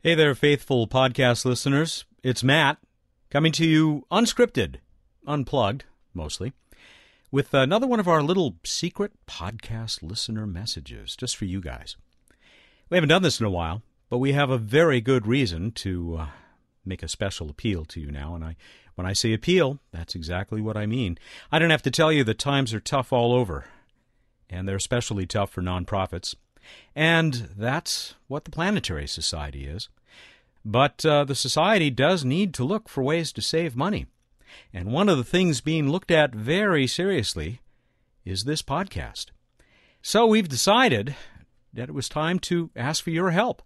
Hey there, faithful podcast listeners. It's Matt, coming to you unscripted, unplugged, mostly, with another one of our little secret podcast listener messages, just for you guys. We haven't done this in a while, but we have a very good reason to make a special appeal to you now, and when I say appeal, that's exactly what I mean. I don't have to tell you that times are tough all over, and they're especially tough for nonprofits. And that's what the Planetary Society is. But the Society does need to look for ways to save money. And one of the things being looked at very seriously is this podcast. So we've decided that it was time to ask for your help.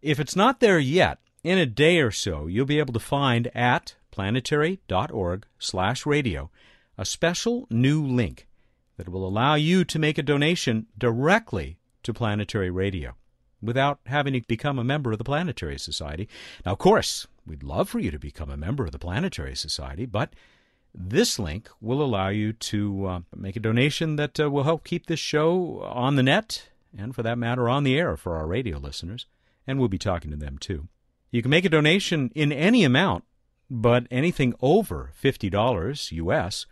If it's not there yet, in a day or so, you'll be able to find at planetary.org/radio a special new link that will allow you to make a donation directly to Planetary Radio without having to become a member of the Planetary Society. Now, of course, we'd love for you to become a member of the Planetary Society, but this link will allow you to make a donation that will help keep this show on the net and, for that matter, on the air for our radio listeners, and we'll be talking to them, too. You can make a donation in any amount, but anything over $50 U.S.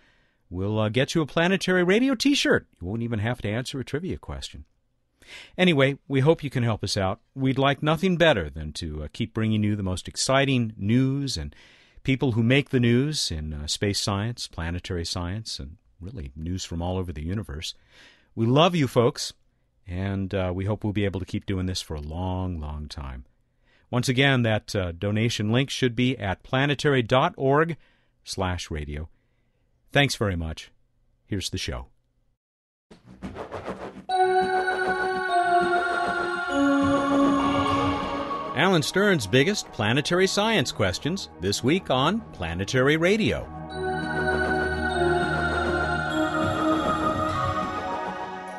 will get you a Planetary Radio t-shirt. You won't even have to answer a trivia question. Anyway, we hope you can help us out. We'd like nothing better than to keep bringing you the most exciting news and people who make the news in space science, planetary science, and really news from all over the universe. We love you folks, and we hope we'll be able to keep doing this for a long, long time. Once again, that donation link should be at planetary.org/radio. Thanks very much. Here's the show. Alan Stern's biggest planetary science questions this week on Planetary Radio.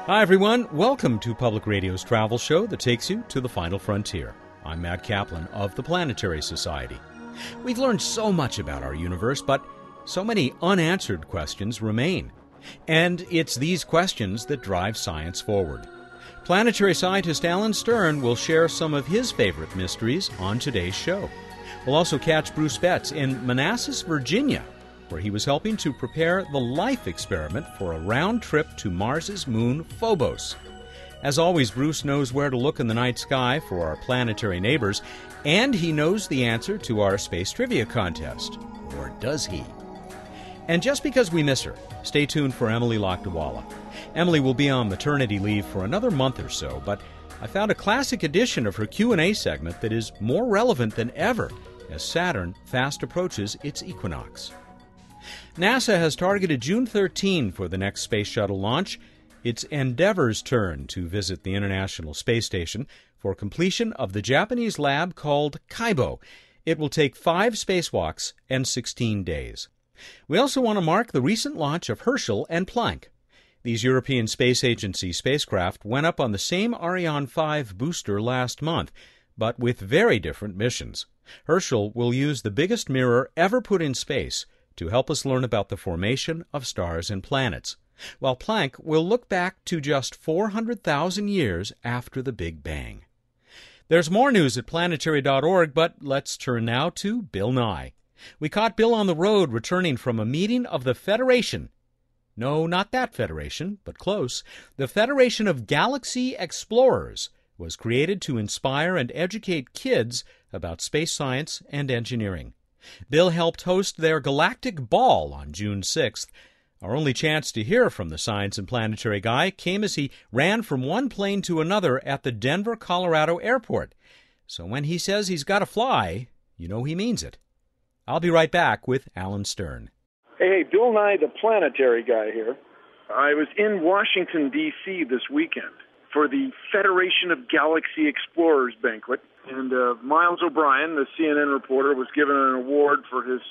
Hi, everyone. Welcome to Public Radio's travel show that takes you to the final frontier. I'm Matt Kaplan of the Planetary Society. We've learned so much about our universe, but so many unanswered questions remain. And it's these questions that drive science forward. Planetary scientist Alan Stern will share some of his favorite mysteries on today's show. We'll also catch Bruce Betts in Manassas, Virginia, where he was helping to prepare the life experiment for a round trip to Mars's moon Phobos. As always, Bruce knows where to look in the night sky for our planetary neighbors, and he knows the answer to our space trivia contest. Or does he? And just because we miss her, stay tuned for Emily Lakdawalla. Emily will be on maternity leave for another month or so, but I found a classic edition of her Q&A segment that is more relevant than ever as Saturn fast approaches its equinox. NASA has targeted June 13 for the next space shuttle launch. It's Endeavour's turn to visit the International Space Station for completion of the Japanese lab called Kuiper. It will take 5 spacewalks and 16 days. We also want to mark the recent launch of Herschel and Planck. These European Space Agency spacecraft went up on the same Ariane 5 booster last month, but with very different missions. Herschel will use the biggest mirror ever put in space to help us learn about the formation of stars and planets, while Planck will look back to just 400,000 years after the Big Bang. There's more news at planetary.org, but let's turn now to Bill Nye. We caught Bill on the road returning from a meeting of the Federation. No, not that Federation, but close. The Federation of Galaxy Explorers was created to inspire and educate kids about space science and engineering. Bill helped host their Galactic Ball on June 6th. Our only chance to hear from the science and planetary guy came as he ran from one plane to another at the Denver, Colorado airport. So when he says he's got to fly, you know he means it. I'll be right back with Alan Stern. Hey, Bill Nye, the planetary guy here. I was in Washington, D.C. this weekend for the Federation of Galaxy Explorers banquet, and Miles O'Brien, the CNN reporter, was given an award for his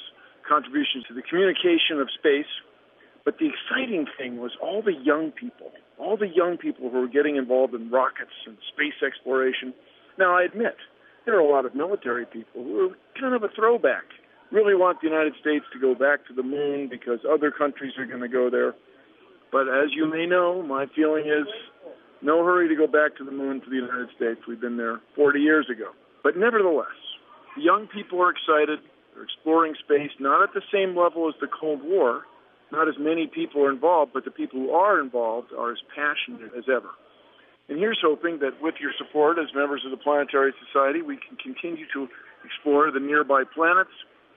contribution to the communication of space. But the exciting thing was all the young people who were getting involved in rockets and space exploration. Now, I admit, there are a lot of military people who are kind of a throwback. Really want the United States to go back to the moon because other countries are going to go there. But as you may know, my feeling is no hurry to go back to the moon for the United States. We've been there 40 years ago. But nevertheless, young people are excited. They're exploring space, not at the same level as the Cold War. Not as many people are involved, but the people who are involved are as passionate as ever. And here's hoping that with your support as members of the Planetary Society, we can continue to explore the nearby planets,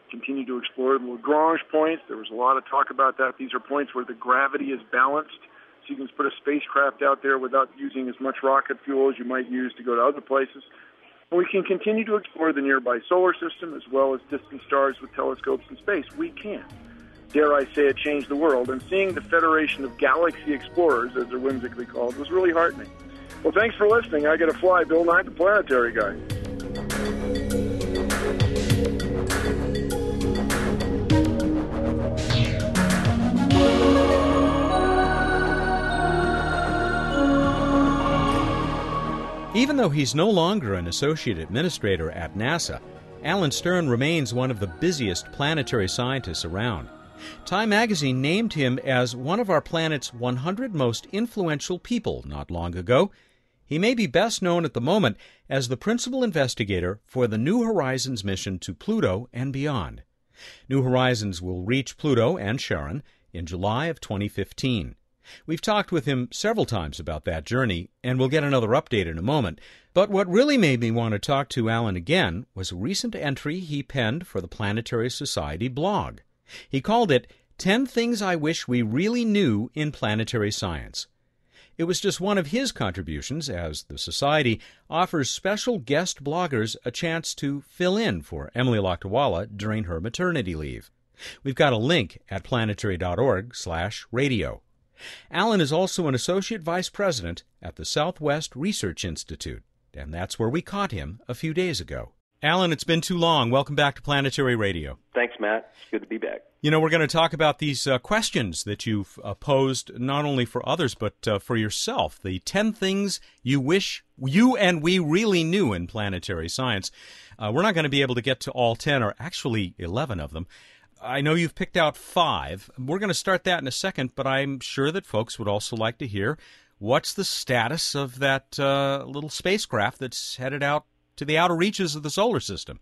continue to explore the Lagrange points. There was a lot of talk about that. These are points where the gravity is balanced, so you can put a spacecraft out there without using as much rocket fuel as you might use to go to other places. And we can continue to explore the nearby solar system as well as distant stars with telescopes in space. We can. Dare I say it, changed the world. And seeing the Federation of Galaxy Explorers, as they're whimsically called, was really heartening. Well, thanks for listening. I gotta fly, Bill Nye, the Planetary Guy. Even though he's no longer an associate administrator at NASA, Alan Stern remains one of the busiest planetary scientists around. Time magazine named him as one of our planet's 100 most influential people not long ago. He may be best known at the moment as the principal investigator for the New Horizons mission to Pluto and beyond. New Horizons will reach Pluto and Charon in July of 2015. We've talked with him several times about that journey, and we'll get another update in a moment. But what really made me want to talk to Alan again was a recent entry he penned for the Planetary Society blog. He called it 10 Things I Wish We Really Knew in Planetary Science. It was just one of his contributions, as the Society offers special guest bloggers a chance to fill in for Emily Lakdawalla during her maternity leave. We've got a link at planetary.org/radio. Alan is also an associate vice president at the Southwest Research Institute, and that's where we caught him a few days ago. Alan, it's been too long. Welcome back to Planetary Radio. Thanks, Matt. It's good to be back. You know, we're going to talk about these questions that you've posed, not only for others, but for yourself. The 10 things you wish you and we really knew in planetary science. We're not going to be able to get to all 10, or actually 11 of them. I know you've picked out 5. We're going to start that in a second, but I'm sure that folks would also like to hear what's the status of that little spacecraft that's headed out to the outer reaches of the solar system.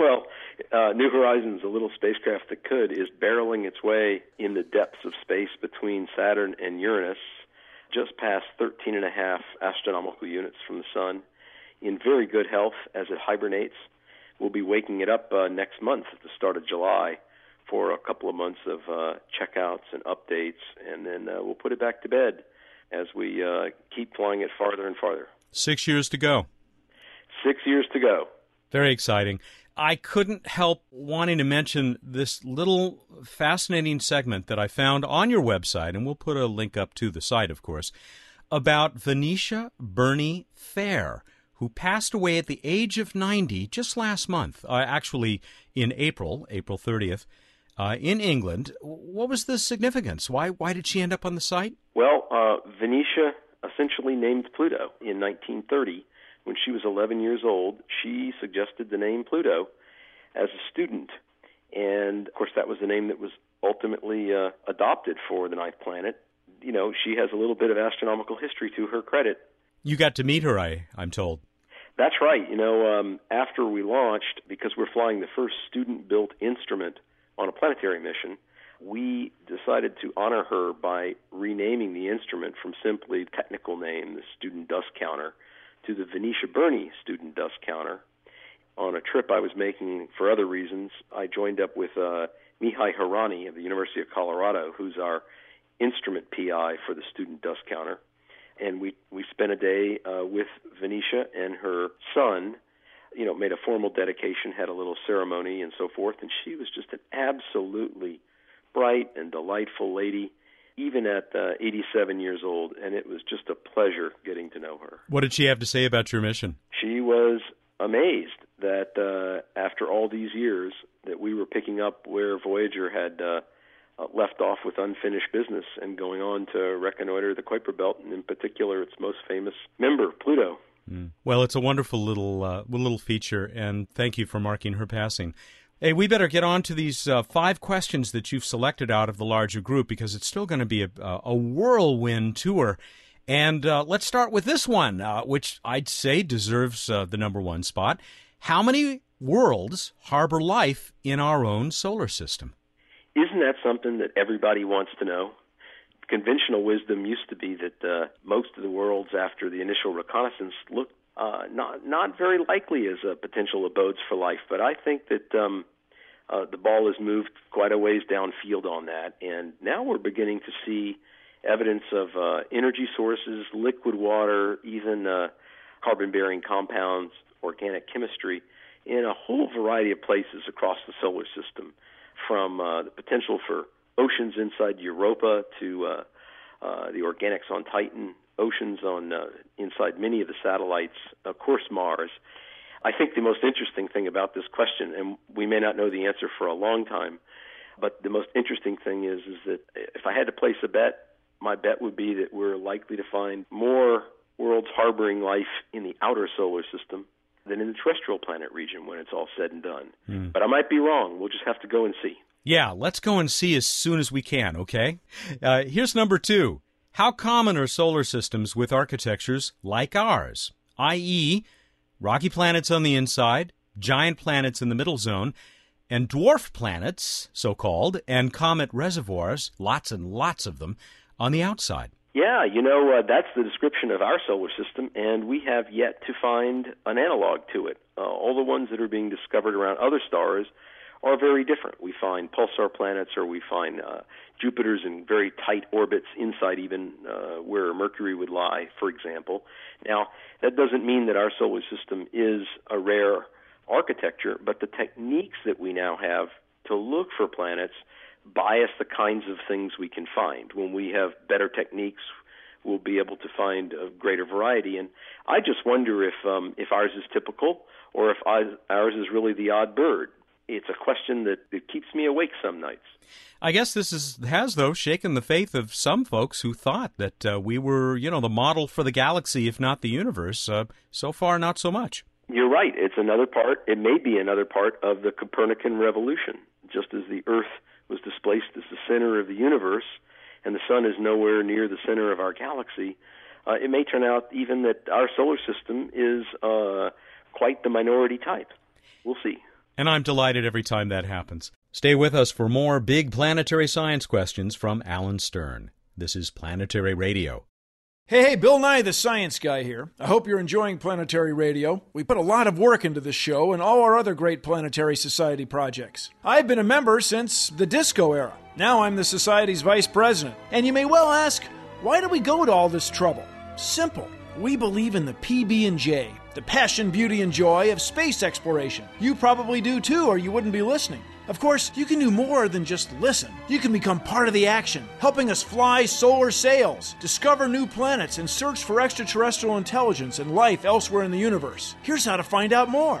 Well, New Horizons, a little spacecraft that could, is barreling its way in the depths of space between Saturn and Uranus, just past 13.5 astronomical units from the sun, in very good health as it hibernates. We'll be waking it up next month at the start of July for a couple of months of checkouts and updates, and then we'll put it back to bed as we keep flying it farther and farther. 6 years to go. 6 years to go. Very exciting. I couldn't help wanting to mention this little fascinating segment that I found on your website, and we'll put a link up to the site, of course, about Venetia Burney Phair, who passed away at the age of 90 just last month, actually in April 30th, in England. What was the significance? Why did she end up on the site? Well, Venetia essentially named Pluto in 1930. When she was 11 years old, she suggested the name Pluto as a student. And, of course, that was the name that was ultimately adopted for the ninth planet. You know, she has a little bit of astronomical history to her credit. You got to meet her, I'm told. That's right. You know, after we launched, because we're flying the first student-built instrument on a planetary mission, we decided to honor her by renaming the instrument from simply the technical name, the student dust counter, to the Venetia Burney student dust counter. On a trip I was making for other reasons, I joined up with Mihai Hirani of the University of Colorado, who's our instrument PI for the student dust counter. And we spent a day with Venetia and her son, you know, made a formal dedication, had a little ceremony and so forth. And she was just an absolutely bright and delightful lady, even at 87 years old. And it was just a pleasure getting to know her. What did she have to say about your mission? She was amazed that after all these years that we were picking up where Voyager had left off with unfinished business and going on to reconnoiter the Kuiper Belt, and in particular its most famous member, Pluto. Mm. Well, it's a wonderful little feature, and thank you for marking her passing. Hey, we better get on to these 5 questions that you've selected out of the larger group, because it's still going to be a whirlwind tour. And let's start with this one, which I'd say deserves the #1 spot. How many worlds harbor life in our own solar system? Isn't that something that everybody wants to know? Conventional wisdom used to be that most of the worlds after the initial reconnaissance looked not very likely as potential abodes for life. But I think that the ball has moved quite a ways downfield on that, and now we're beginning to see evidence of energy sources, liquid water, even carbon-bearing compounds, organic chemistry, in a whole variety of places across the solar system, from the potential for oceans inside Europa to the organics on Titan, oceans on inside many of the satellites, of course Mars. I think the most interesting thing about this question, and we may not know the answer for a long time, but the most interesting thing is that if I had to place a bet, my bet would be that we're likely to find more worlds harboring life in the outer solar system than in the terrestrial planet region when it's all said and done. Mm. But I might be wrong. We'll just have to go and see. Yeah, let's go and see as soon as we can, okay? Here's #2. How common are solar systems with architectures like ours, i.e., rocky planets on the inside, giant planets in the middle zone, and dwarf planets, so-called, and comet reservoirs, lots and lots of them, on the outside? Yeah, you know, that's the description of our solar system, and we have yet to find an analog to it. All the ones that are being discovered around other stars are very different. We find pulsar planets, or we find Jupiters in very tight orbits inside even where Mercury would lie, for example. Now, that doesn't mean that our solar system is a rare architecture, but the techniques that we now have to look for planets bias the kinds of things we can find. When we have better techniques, we'll be able to find a greater variety. And I just wonder if ours is typical or if ours is really the odd bird. It's a question that keeps me awake some nights. I guess this has shaken the faith of some folks who thought that we were, the model for the galaxy, if not the universe. So far, not so much. You're right. It may be another part of the Copernican revolution. Just as the Earth was displaced as the center of the universe, and the sun is nowhere near the center of our galaxy, it may turn out even that our solar system is quite the minority type. We'll see. And I'm delighted every time that happens. Stay with us for more big planetary science questions from Alan Stern. This is Planetary Radio. Hey, Bill Nye, the science guy here. I hope you're enjoying Planetary Radio. We put a lot of work into this show and all our other great Planetary Society projects. I've been a member since the disco era. Now I'm the Society's vice president. And you may well ask, why do we go to all this trouble? Simple. We believe in the PB&J, the passion, beauty, and joy of space exploration. You probably do too, or you wouldn't be listening. Of course, you can do more than just listen. You can become part of the action, helping us fly solar sails, discover new planets, and search for extraterrestrial intelligence and life elsewhere in the universe. Here's how to find out more.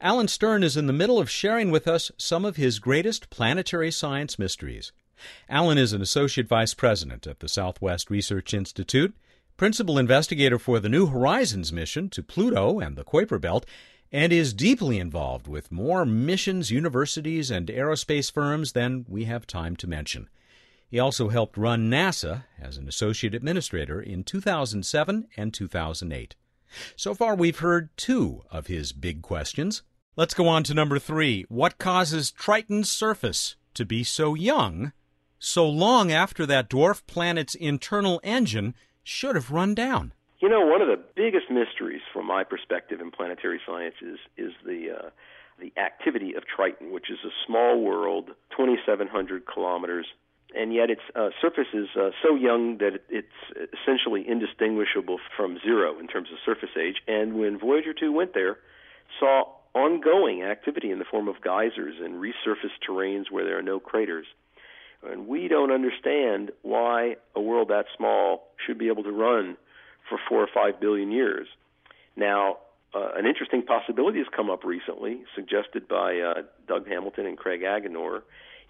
Alan Stern is in the middle of sharing with us some of his greatest planetary science mysteries. Alan is an associate vice president at the Southwest Research Institute, principal investigator for the New Horizons mission to Pluto and the Kuiper Belt, and is deeply involved with more missions, universities, and aerospace firms than we have time to mention. He also helped run NASA as an associate administrator in 2007 and 2008. So far, we've heard two of his big questions. Let's go on to #3. What causes Triton's surface to be so young, so long after that dwarf planet's internal engine should have run down? You know, one of the biggest mysteries from my perspective in planetary science is the activity of Triton, which is a small world, 2,700 kilometers, and yet its surface is so young that it's essentially indistinguishable from zero in terms of surface age. And when Voyager 2 went there, saw ongoing activity in the form of geysers and resurfaced terrains where there are no craters. And we don't understand why a world that small should be able to run for 4 or 5 billion years. Now, an interesting possibility has come up recently, suggested by Doug Hamilton and Craig Agenor.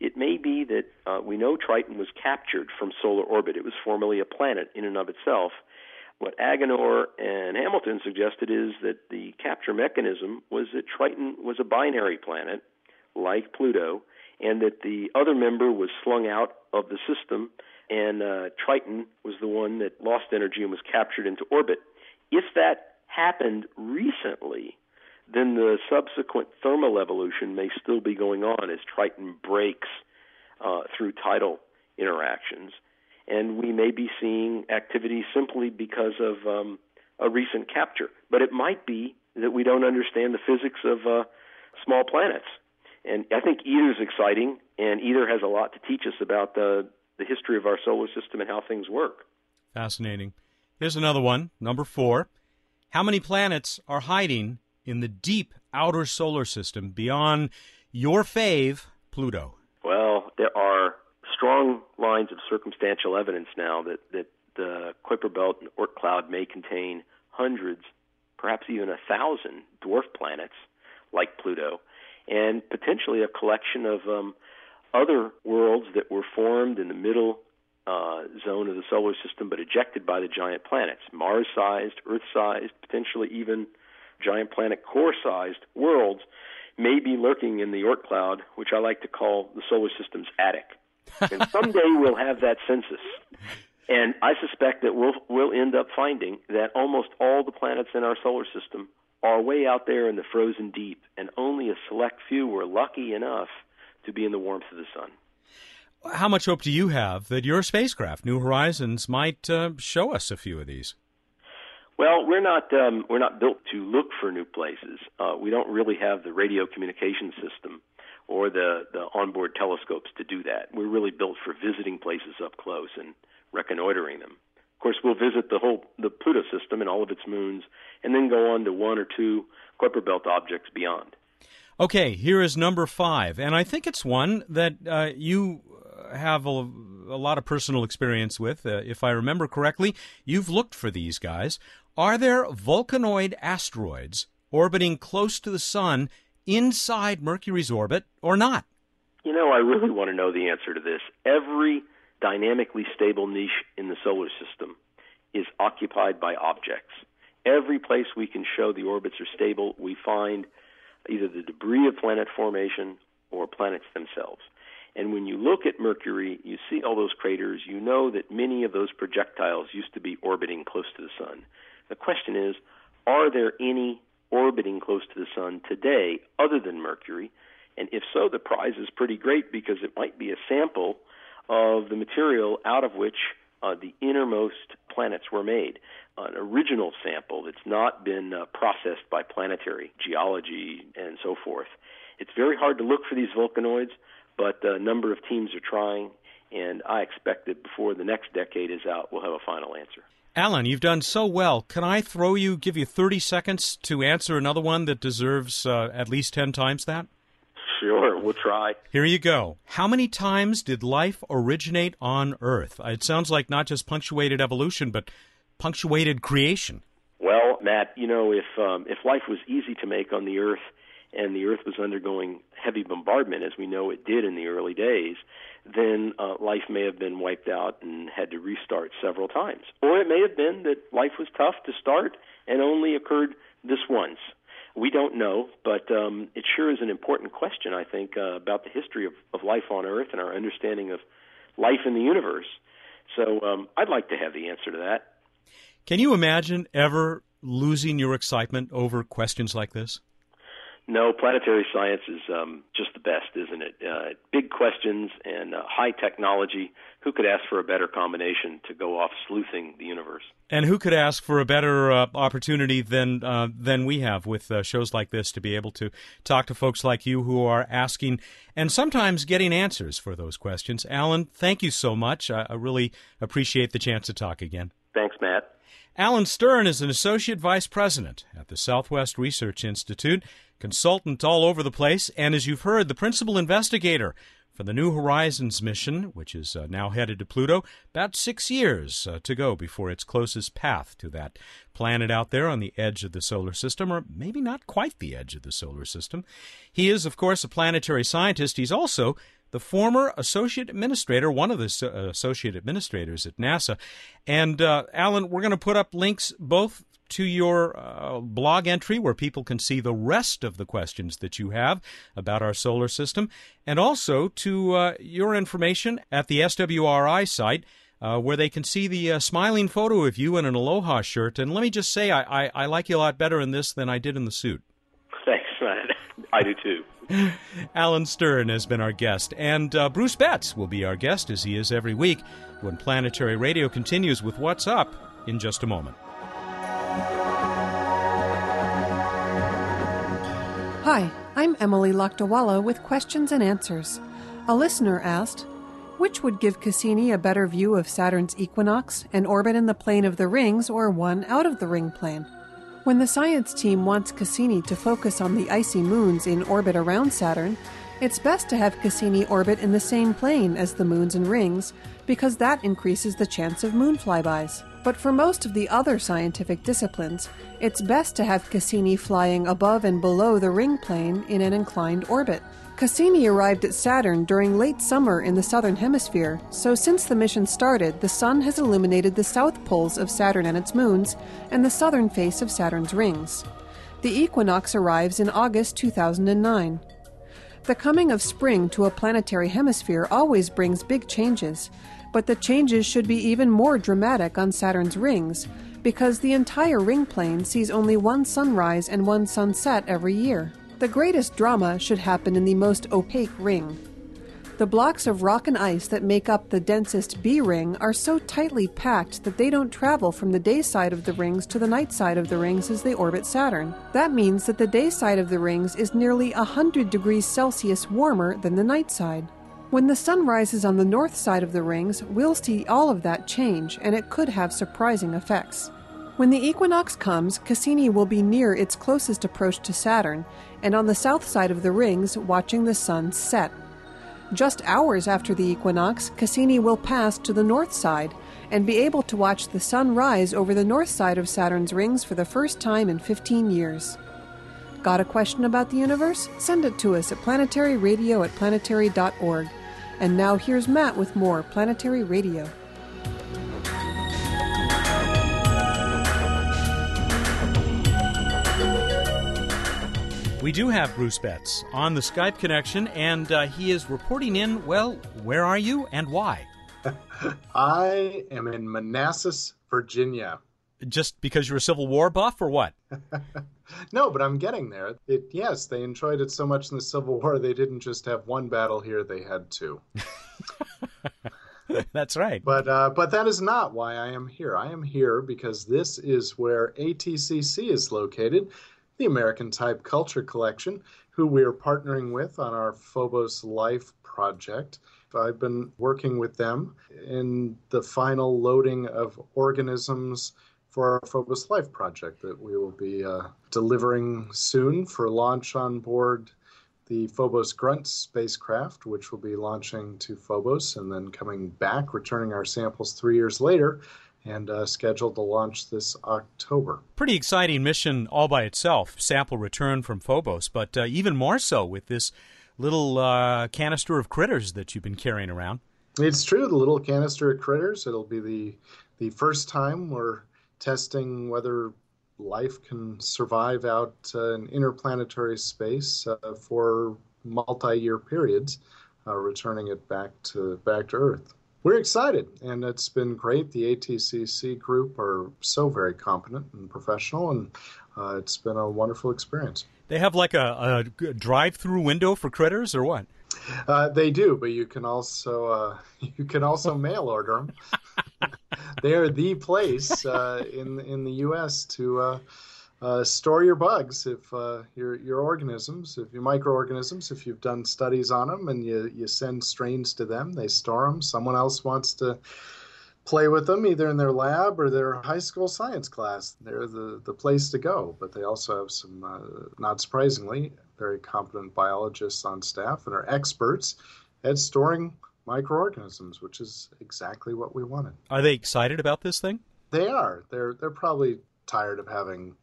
It may be that we know Triton was captured from solar orbit. It was formerly a planet in and of itself. What Agenor and Hamilton suggested is that the capture mechanism was that Triton was a binary planet, like Pluto, and that the other member was slung out of the system, and Triton was the one that lost energy and was captured into orbit. If that happened recently, then the subsequent thermal evolution may still be going on as Triton breaks through tidal interactions. And we may be seeing activity simply because of a recent capture. But it might be that we don't understand the physics of small planets. And I think either is exciting, and either has a lot to teach us about the history of our solar system and how things work. Fascinating. Here's another one, number 4. How many planets are hiding in the deep outer solar system beyond your fave, Pluto? Well, there are strong lines of circumstantial evidence now that the Kuiper Belt and Oort Cloud may contain hundreds, perhaps even 1,000 dwarf planets like Pluto, and potentially a collection of other worlds that were formed in the middle zone of the solar system but ejected by the giant planets, Mars-sized, Earth-sized, potentially even giant planet core-sized worlds may be lurking in the Oort Cloud, which I like to call the solar system's attic. And someday we'll have that census. And I suspect that we'll end up finding that almost all the planets in our solar system are way out there in the frozen deep, and only a select few were lucky enough to be in the warmth of the sun. How much hope do you have that your spacecraft, New Horizons, might show us a few of these? Well, we're not built to look for new places. We don't really have the radio communication system or the onboard telescopes to do that. We're really built for visiting places up close and reconnoitering them. Of course, we'll visit the Pluto system and all of its moons, and then go on to one or two Kuiper Belt objects beyond. Okay, here is number 5, and I think it's one that you have a lot of personal experience with. If I remember correctly, you've looked for these guys. Are there vulcanoid asteroids orbiting close to the sun inside Mercury's orbit or not? You know, I really want to know the answer to this. Every dynamically stable niche in the solar system is occupied by objects. Every place we can show the orbits are stable, we find either the debris of planet formation or planets themselves. And when you look at Mercury, you see all those craters. You know that many of those projectiles used to be orbiting close to the sun. The question is, are there any orbiting close to the sun today other than Mercury? And if so, the prize is pretty great, because it might be a sample of the material out of which the innermost planets were made, an original sample that's not been processed by planetary geology and so forth. It's very hard to look for these vulcanoids, but a number of teams are trying, and I expect that before the next decade is out, we'll have a final answer. Alan, you've done so well. Can I give you 30 seconds to answer another one that deserves at least 10 times that? Sure, we'll try. Here you go. How many times did life originate on Earth? It sounds like not just punctuated evolution, but punctuated creation. Well, Matt, you know, if life was easy to make on the Earth, and the Earth was undergoing heavy bombardment, as we know it did in the early days, then life may have been wiped out and had to restart several times. Or it may have been that life was tough to start and only occurred this once. We don't know, but it sure is an important question, I think, about the history of life on Earth and our understanding of life in the universe. So I'd like to have the answer to that. Can you imagine ever losing your excitement over questions like this? No, planetary science is just the best, isn't it? Big questions and high technology. Who could ask for a better combination to go off sleuthing the universe? And who could ask for a better opportunity than we have with shows like this, to be able to talk to folks like you who are asking and sometimes getting answers for those questions. Alan, thank you so much. I really appreciate the chance to talk again. Thanks, Matt. Alan Stern is an associate vice president at the Southwest Research Institute, consultant all over the place, and as you've heard, the principal investigator for the New Horizons mission, which is now headed to Pluto, about 6 years to go before its closest path to that planet out there on the edge of the solar system, or maybe not quite the edge of the solar system. He is, of course, a planetary scientist. He's also the former associate administrator, one of the associate administrators at NASA. And, Alan, we're going to put up links both to your blog entry where people can see the rest of the questions that you have about our solar system, and also to your information at the SWRI site where they can see the smiling photo of you in an Aloha shirt. And let me just say, I like you a lot better in this than I did in the suit. Thanks, Ryan. I do too. Alan Stern has been our guest, and Bruce Betts will be our guest, as he is every week, when Planetary Radio continues with What's Up in just a moment. Hi, I'm Emily Lakdawalla with Questions and Answers. A listener asked, which would give Cassini a better view of Saturn's equinox, an orbit in the plane of the rings or one out of the ring plane? When the science team wants Cassini to focus on the icy moons in orbit around Saturn, it's best to have Cassini orbit in the same plane as the moons and rings, because that increases the chance of moon flybys. But for most of the other scientific disciplines, it's best to have Cassini flying above and below the ring plane in an inclined orbit. Cassini arrived at Saturn during late summer in the southern hemisphere, so since the mission started, the Sun has illuminated the south poles of Saturn and its moons, and the southern face of Saturn's rings. The equinox arrives in August 2009. The coming of spring to a planetary hemisphere always brings big changes, but the changes should be even more dramatic on Saturn's rings, because the entire ring plane sees only one sunrise and one sunset every year. The greatest drama should happen in the most opaque ring. The blocks of rock and ice that make up the densest B ring are so tightly packed that they don't travel from the day side of the rings to the night side of the rings as they orbit Saturn. That means that the day side of the rings is nearly 100 degrees Celsius warmer than the night side. When the sun rises on the north side of the rings, we'll see all of that change, and it could have surprising effects. When the equinox comes, Cassini will be near its closest approach to Saturn, and on the south side of the rings, watching the sun set. Just hours after the equinox, Cassini will pass to the north side, and be able to watch the sun rise over the north side of Saturn's rings for the first time in 15 years. Got a question about the universe? Send it to us at planetaryradio@planetary.org. And now here's Matt with more Planetary Radio. We do have Bruce Betts on the Skype connection, and he is reporting in, well, where are you and why? I am in Manassas, Virginia. Just because you're a Civil War buff or what? No, but I'm getting there. Yes, they enjoyed it so much in the Civil War, they didn't just have one battle here, they had two. That's right. But that is not why I am here. I am here because this is where ATCC is located, the American Type Culture Collection, who we are partnering with on our Phobos Life project. I've been working with them in the final loading of organisms for our Phobos Life project that we will be delivering soon for launch on board the Phobos Grunt spacecraft, which will be launching to Phobos and then coming back, returning our samples 3 years later, and scheduled to launch this October. Pretty exciting mission all by itself, sample return from Phobos, but even more so with this little canister of critters that you've been carrying around. It's true, the little canister of critters. It'll be the first time we're testing whether life can survive out in interplanetary space for multi-year periods, returning it back to Earth. We're excited, and it's been great. The ATCC group are so very competent and professional, and it's been a wonderful experience. They have like a drive-through window for critters or what? They do, but you can also mail order them. They are the place in the U.S. to store your bugs, if your organisms, if your microorganisms, if you've done studies on them and you send strains to them, they store them. Someone else wants to play with them either in their lab or their high school science class. They're the place to go, but they also have some, not surprisingly, very competent biologists on staff and are experts and storing microorganisms, which is exactly what we wanted. Are they excited about this thing? They are. They're probably tired of having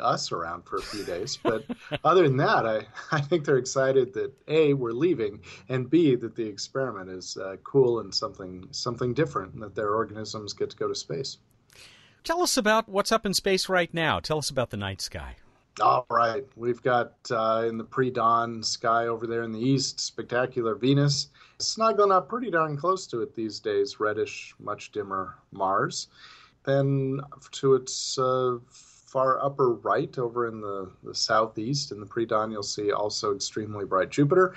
us around for a few days. But other than that, I think they're excited that, A, we're leaving, and B, that the experiment is cool and something different, and that their organisms get to go to space. Tell us about what's up in space right now. Tell us about the night sky. All right. We've got in the pre-dawn sky over there in the east, spectacular Venus, snuggling up pretty darn close to it these days, reddish, much dimmer Mars. Then to its far upper right over in the southeast in the pre-dawn, you'll see also extremely bright Jupiter.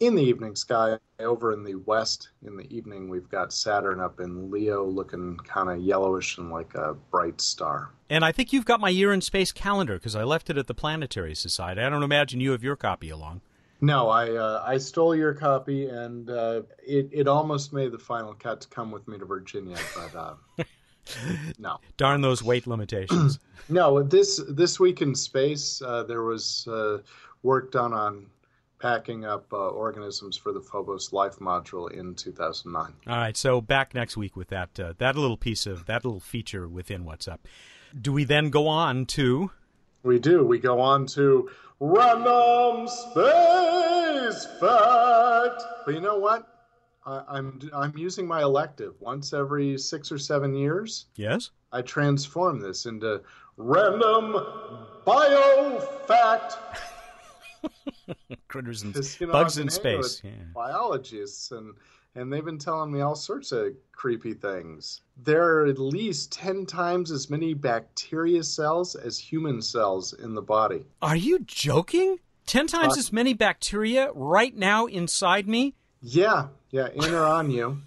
In the evening sky over in the west in the evening, we've got Saturn up in Leo looking kind of yellowish and like a bright star. And I think you've got my year in space calendar because I left it at the Planetary Society. I don't imagine you have your copy along. No, I stole your copy, and it almost made the final cut to come with me to Virginia, but... No. Darn those weight limitations. No, this week in space, there was work done on packing up organisms for the Phobos Life module in 2009. All right, so back next week with that little piece of that little feature within What's Up. Do we then go on to? We do. We go on to Random Space Fact. But you know what? I'm using my elective once every 6 or 7 years. Yes. I transform this into Random Bio Fact. Critters and bugs in space. Yeah. Biologists and they've been telling me all sorts of creepy things. There are at least 10 times as many bacteria cells as human cells in the body. Are you joking? 10 times as many bacteria right now inside me? Yeah, in or on you.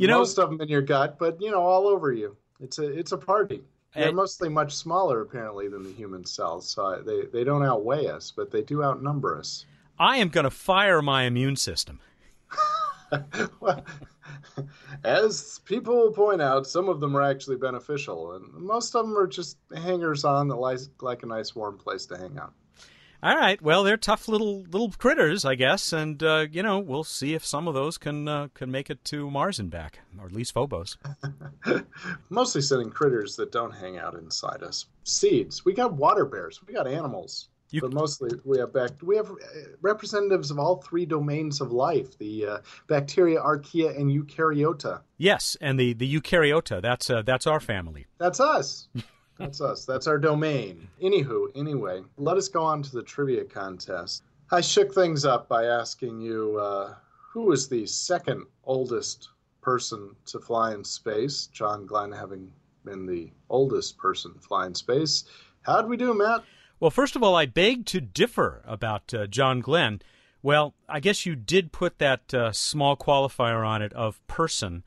Most of them in your gut, but, all over you. It's a party. They're mostly much smaller, apparently, than the human cells, so they don't outweigh us, but they do outnumber us. I am going to fire my immune system. Well, as people point out, some of them are actually beneficial, and most of them are just hangers-on that like a nice warm place to hang out. All right. Well, they're tough little critters, I guess, and we'll see if some of those can make it to Mars and back, or at least Phobos. Mostly sending critters that don't hang out inside us. Seeds. We got water bears. We got animals. But mostly we have representatives of all three domains of life: the bacteria, archaea, and eukaryota. Yes, and the eukaryota. That's our family. That's us. That's us. That's our domain. Anyway, let us go on to the trivia contest. I shook things up by asking you who was the second oldest person to fly in space, John Glenn having been the oldest person to fly in space. How'd we do, Matt? Well, first of all, I beg to differ about John Glenn. Well, I guess you did put that small qualifier on it of person.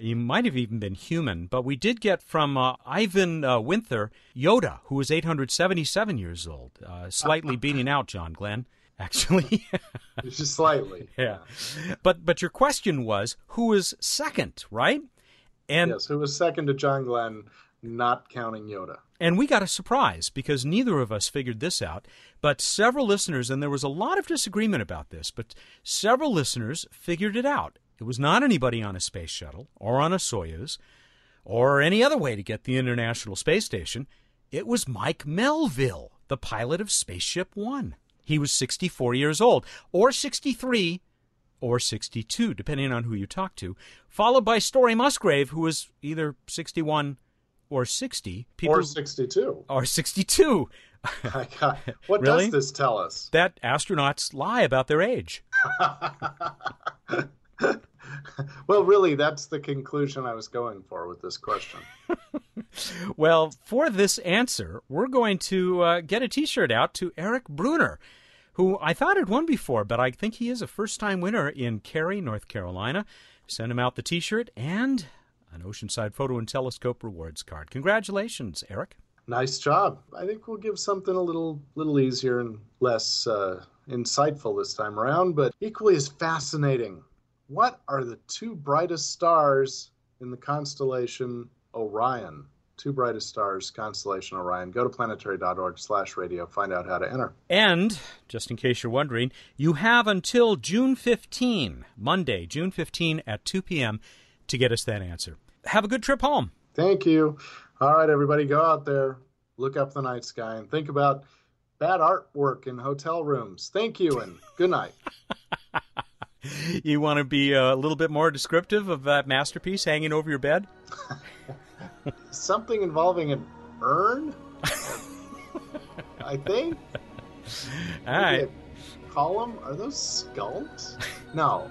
You might have even been human, but we did get from Ivan Winther, Yoda, who was 877 years old, slightly beating out John Glenn, actually. Just slightly. Yeah. But your question was, who was second, right? And yes, who was second to John Glenn, not counting Yoda. And we got a surprise because neither of us figured this out, but several listeners, and there was a lot of disagreement about this, but several listeners figured it out. It was not anybody on a space shuttle or on a Soyuz or any other way to get the International Space Station. It was Mike Melville, the pilot of Spaceship One. He was 64 years old, or 63, or 62, depending on who you talk to, followed by Story Musgrave, who was either 61 or 60. Or 62. Or 62. My God. What really does this tell us? That astronauts lie about their age. Well, really, that's the conclusion I was going for with this question. Well, for this answer, we're going to get a T-shirt out to Eric Bruner, who I thought had won before, but I think he is a first-time winner in Cary, North Carolina. Send him out the T-shirt and an Oceanside Photo and Telescope rewards card. Congratulations, Eric. Nice job. I think we'll give something a little easier and less insightful this time around, but equally as fascinating. What are the two brightest stars in the constellation Orion? Two Brightest Stars, Constellation Orion. Go to planetary.org/radio. Find out how to enter. And, just in case you're wondering, you have until June 15, Monday, June 15 at 2 p.m. to get us that answer. Have a good trip home. Thank you. All right, everybody, go out there, look up the night sky, and think about bad artwork in hotel rooms. Thank you, and good night. You want to be a little bit more descriptive of that masterpiece hanging over your bed? Something involving an urn, I think. All right. Column? Are those skulls? No.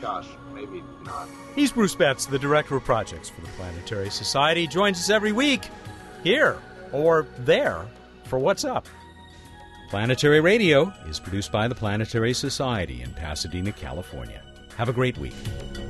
Gosh, maybe not. He's Bruce Betts, the Director of Projects for the Planetary Society. He joins us every week here or there for What's Up. Planetary Radio is produced by the Planetary Society in Pasadena, California. Have a great week.